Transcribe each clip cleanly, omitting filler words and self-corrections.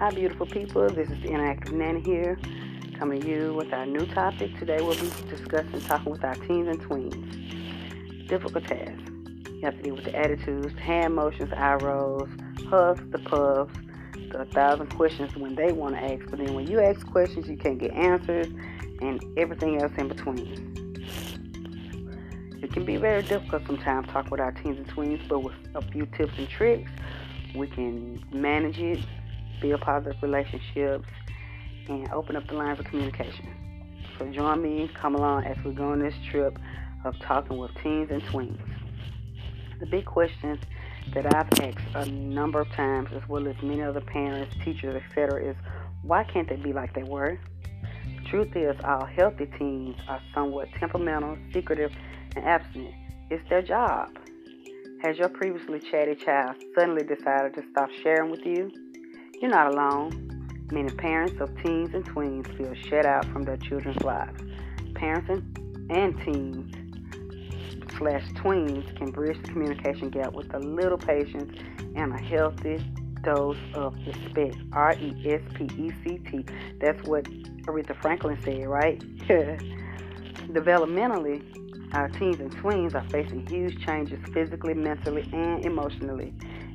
Hi, beautiful people. This is the Interactive Nanny here, coming to you with our new topic. Today we'll be discussing talking with our teens and tweens. Difficult task. You have to deal with the attitudes, hand motions, eye rolls, huffs, the puffs, the 1,000 questions when they want to ask. But then when you ask questions, you can't get answers, and everything else in between. It can be very difficult sometimes talking with our teens and tweens, but with a few tips and tricks, we can manage it, build positive relationships, and open up the line for communication. So join me, come along as we go on this trip of talking with teens and tweens. The big questions that I've asked a number of times, as well as many other parents, teachers, etc., is why can't they be like they were? The truth is, all healthy teens are somewhat temperamental, secretive, and abstinent. It's their job. Has your previously chatty child suddenly decided to stop sharing with you? You're not alone. Many parents of teens and tweens feel shut out from their children's lives. Parents and teens/tweens can bridge the communication gap with a little patience and a healthy dose of respect. R-E-S-P-E-C-T. That's what Aretha Franklin said, right? Developmentally, our teens and tweens are facing huge changes physically, mentally, and emotionally.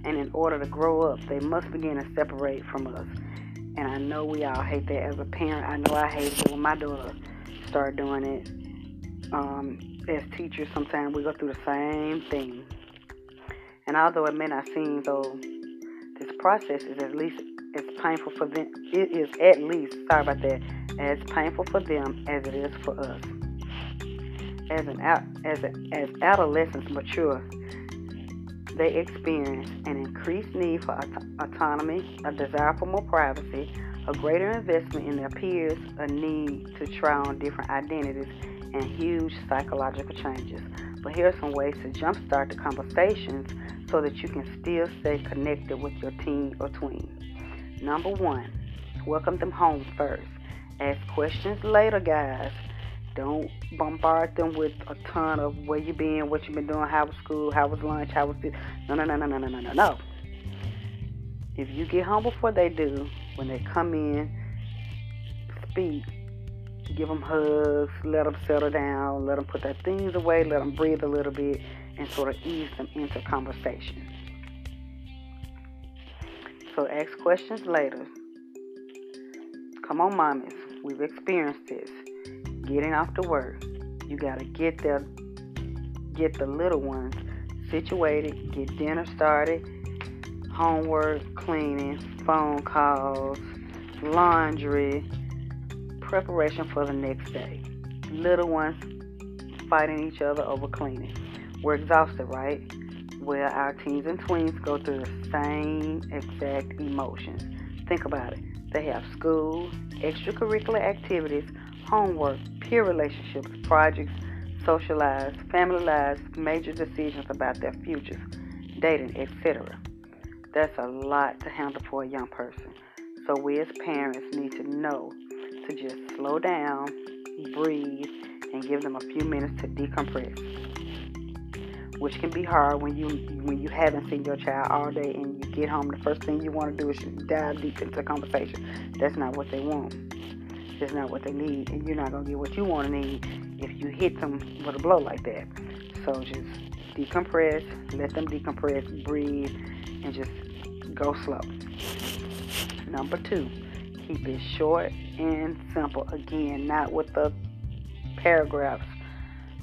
And in order to grow up, they must begin to separate from us. And I know we all hate that as a parent. I know I hate it when my daughter started doing it. As teachers, sometimes we go through the same thing. And although it may not seem though, this process is at least as painful for them. It is at least, sorry about that, as painful for them as it is for us. As adolescents mature, they experience an increased need for autonomy, a desire for more privacy, a greater investment in their peers, a need to try on different identities, and huge psychological changes. But here are some ways to jumpstart the conversations so that you can still stay connected with your teen or tween. Number one, welcome them home first. Ask questions later, guys. Don't bombard them with a ton of where you been, what you been doing, how was school, how was lunch, how was this. No. If you get home before they do, when they come in, speak, give them hugs, let them settle down, let them put their things away, let them breathe a little bit, and sort of ease them into conversation. So ask questions later. Come on, mommies, we've experienced this. Getting off to work, you gotta get the little ones situated, get dinner started, homework, cleaning, phone calls, laundry, preparation for the next day. Little ones fighting each other over cleaning. We're exhausted, right? Well, our teens and tweens go through the same exact emotions. Think about it. They have school, extracurricular activities, homework, peer relationships, projects, social lives, family lives, major decisions about their futures, dating, etc. That's a lot to handle for a young person. So we as parents need to know to just slow down, breathe, and give them a few minutes to decompress, which can be hard when you haven't seen your child all day and you get home, the first thing you want to do is dive deep into the conversation. That's not what they want. It's not what they need, and you're not going to get what you want to need if you hit them with a blow like that. So just decompress, let them decompress, breathe, and just go slow. Number two, keep it short and simple. Again, not with the paragraphs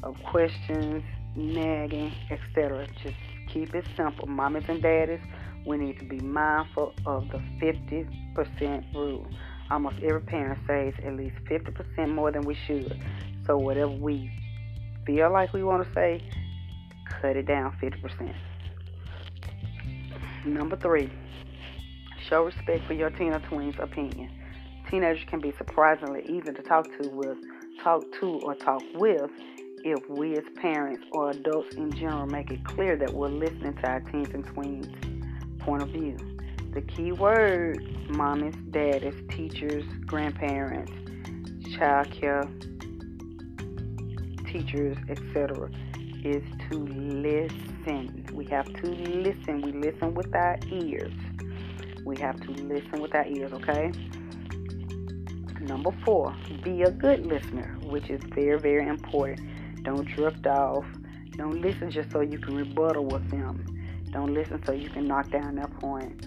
of questions, nagging, etc. Just keep it simple. Mommies and daddies, we need to be mindful of the 50% rule. Almost every parent saves at least 50% more than we should. So whatever we feel like we want to say, cut it down 50%. Number three, show respect for your teen or tween's opinion. Teenagers can be surprisingly easy to talk to or talk with if we as parents or adults in general make it clear that we're listening to our teens and tweens' point of view. The key words, mommies, daddies, teachers, grandparents, childcare, teachers, etc., is to listen. We have to listen. We listen with our ears. We have to listen with our ears, okay? Number 4, be a good listener, which is very, very important. Don't drift off. Don't listen just so you can rebuttal with them. Don't listen so you can knock down their point,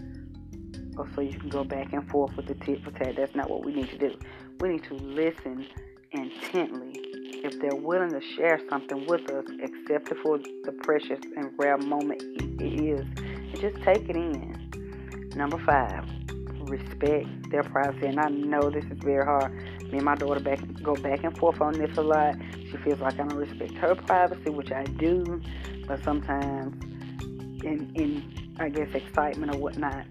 or so you can go back and forth with the tit for tat. That's not what we need to do. We need to listen intently. If they're willing to share something with us, accept it for the precious and rare moment it is, and just take it in. Number 5, respect their privacy. And I know this is very hard. Me and my daughter go back and forth on this a lot. She feels like I don't respect her privacy, which I do, but sometimes in I guess excitement or whatnot,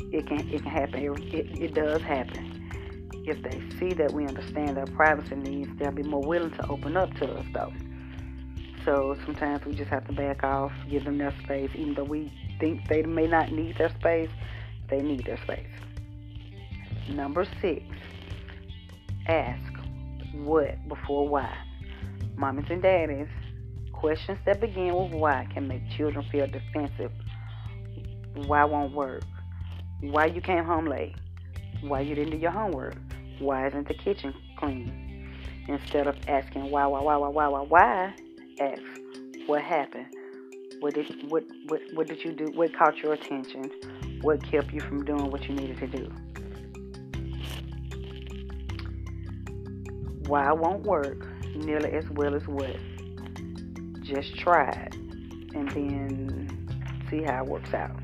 it can happen. It does happen. If they see that we understand their privacy needs, they'll be more willing to open up to us, though. So sometimes we just have to back off, give them their space. Even though we think they may not need their space, they need their space. Number 6, ask what before why. Mommies and daddies, questions that begin with why can make children feel defensive. Why won't work? Why you came home late? Why you didn't do your homework? Why isn't the kitchen clean? Instead of asking why, ask what happened. What did you do? What caught your attention? What kept you from doing what you needed to do? Why won't work nearly as well as what? Just try it and then see how it works out.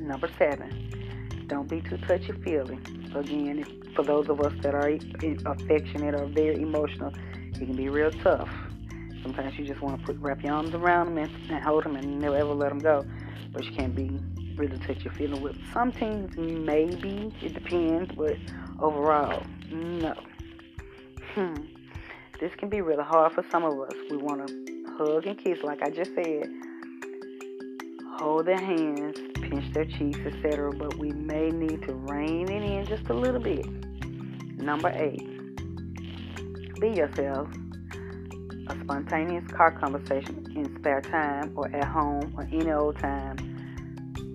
Number 7, don't be too touchy-feely. Again, for those of us that are affectionate or very emotional, it can be real tough. Sometimes you just want to wrap your arms around them and hold them and never ever let them go. But you can't be really touchy-feely with some teens. Maybe, it depends, but overall, no. This can be really hard for some of us. We want to hug and kiss, like I just said, hold their hands, pinch their cheeks, etc. But we may need to rein it in just a little bit. Number 8, be yourself. A spontaneous car conversation in spare time or at home or any old time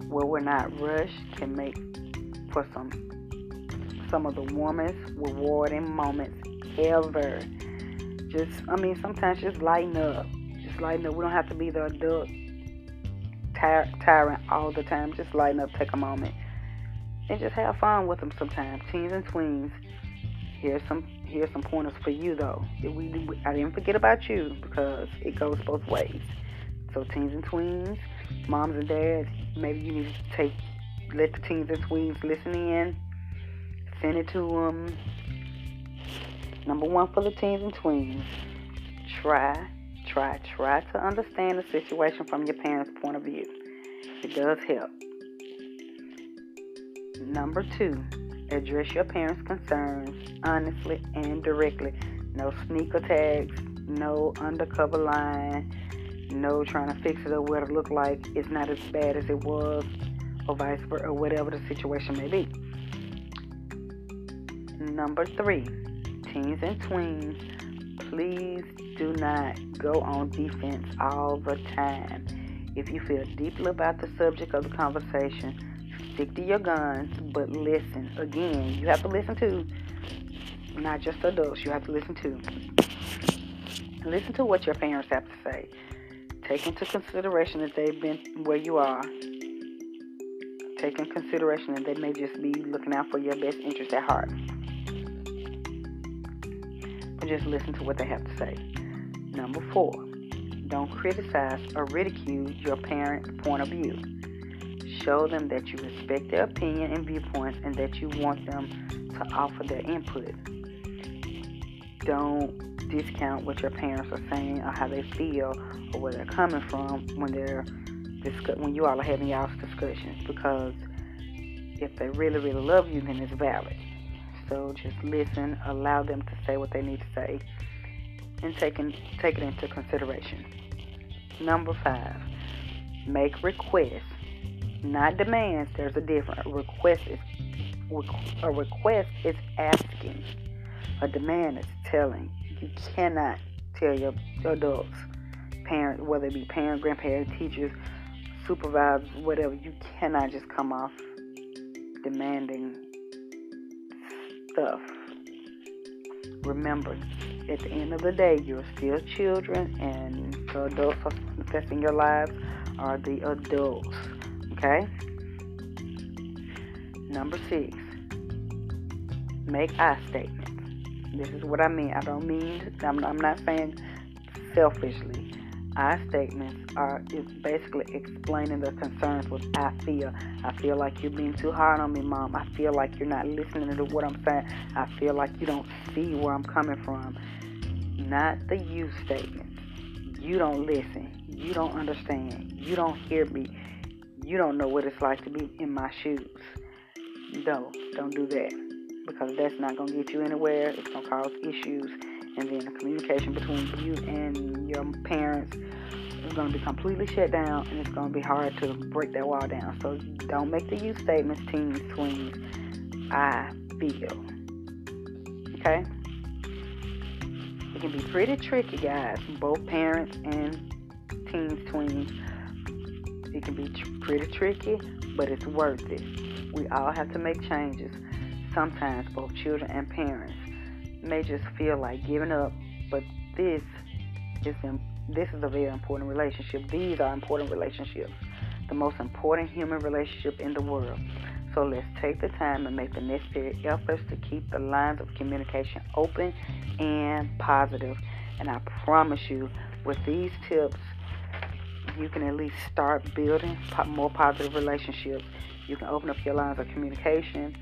where we're not rushed can make for some of the warmest, rewarding moments ever. Sometimes just lighten up. We don't have to be the adult tyrant all the time. Just lighten up, take a moment, and just have fun with them sometimes. Teens and tweens, here's some pointers for you, though. I didn't forget about you, because it goes both ways. So teens and tweens, moms and dads, maybe you need to let the teens and tweens listen in, send it to them. Number 1 for the teens and tweens, try to understand the situation from your parents' point of view. It does help. Number 2, address your parents' concerns honestly and directly. No sneak attacks, no undercover lying, no trying to fix it or what it looked like. It's not as bad as it was, or vice versa, or whatever the situation may be. Number 3, teens and tweens, please do not go on defense all the time. If you feel deeply about the subject of the conversation, stick to your guns, but listen. Again, you have to listen to, not just adults, you have to listen to. Listen to what your parents have to say. Take into consideration that they've been where you are. Take into consideration that they may just be looking out for your best interest at heart. But just listen to what they have to say. Number 4, don't criticize or ridicule your parent's point of view. Show them that you respect their opinion and viewpoints, and that you want them to offer their input. Don't discount what your parents are saying or how they feel or where they're coming from when you all are having y'all's discussions, because if they really, really love you, then it's valid. So just listen, allow them to say what they need to say, and take it into consideration. Number 5, make requests, not demands. There's a difference. A request is asking. A demand is telling. You cannot tell your adults, parents, whether it be parents, grandparents, teachers, supervise, whatever, you cannot just come off demanding stuff. Remember, at the end of the day, you're still children, and the adults affecting your lives are the adults, okay? Number 6, make I statements. This is what I mean. I don't mean, I'm not saying selfishly. I statements are basically explaining the concerns with I feel. I feel like you're being too hard on me, Mom. I feel like you're not listening to what I'm saying. I feel like you don't see where I'm coming from. Not the you statements. You don't listen. You don't understand. You don't hear me. You don't know what it's like to be in my shoes. No, don't do that, because that's not going to get you anywhere. It's going to cause issues. And then the communication between you and your parents is going to be completely shut down, and it's going to be hard to break that wall down. So don't make the you statements, teens, twins, I feel. Okay? It can be pretty tricky, guys. Both parents and teens, twins. It can be pretty tricky, but it's worth it. We all have to make changes. Sometimes both children and parents may just feel like giving up, but this is a very important relationship. These are important relationships, the most important human relationship in the world. So let's take the time and make the necessary efforts to keep the lines of communication open and positive. And I promise you, with these tips, you can at least start building more positive relationships. You can open up your lines of communication.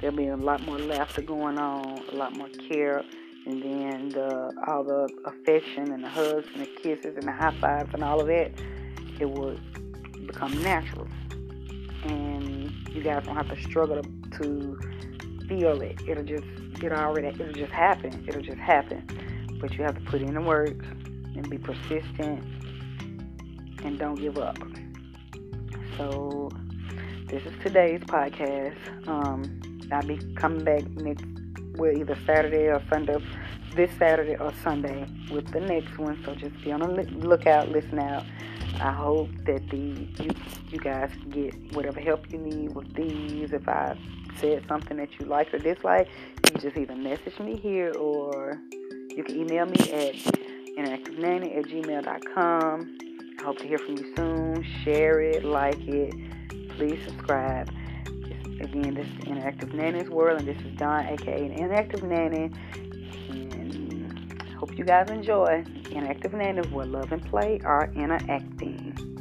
There'll be a lot more laughter going on, a lot more care, and then all the affection and the hugs and the kisses and the high fives and all of that. It will become natural, and you guys don't have to struggle to feel it. It'll just happen. It'll just happen. But you have to put in the work and be persistent and don't give up. So this is today's podcast. I'll be coming back either Saturday or Sunday, this Saturday or Sunday, with the next one. So just be on the lookout, listen out. I hope that you guys get whatever help you need with these. If I said something that you like or dislike, you can just either message me here, or you can email me at interactivenanny@gmail.com. I hope to hear from you soon. Share it, like it. Please subscribe. Again, this is Interactive Nanny's World, and this is Don, aka Interactive Nanny. And hope you guys enjoy. Interactive Nannies, where love and play are interacting.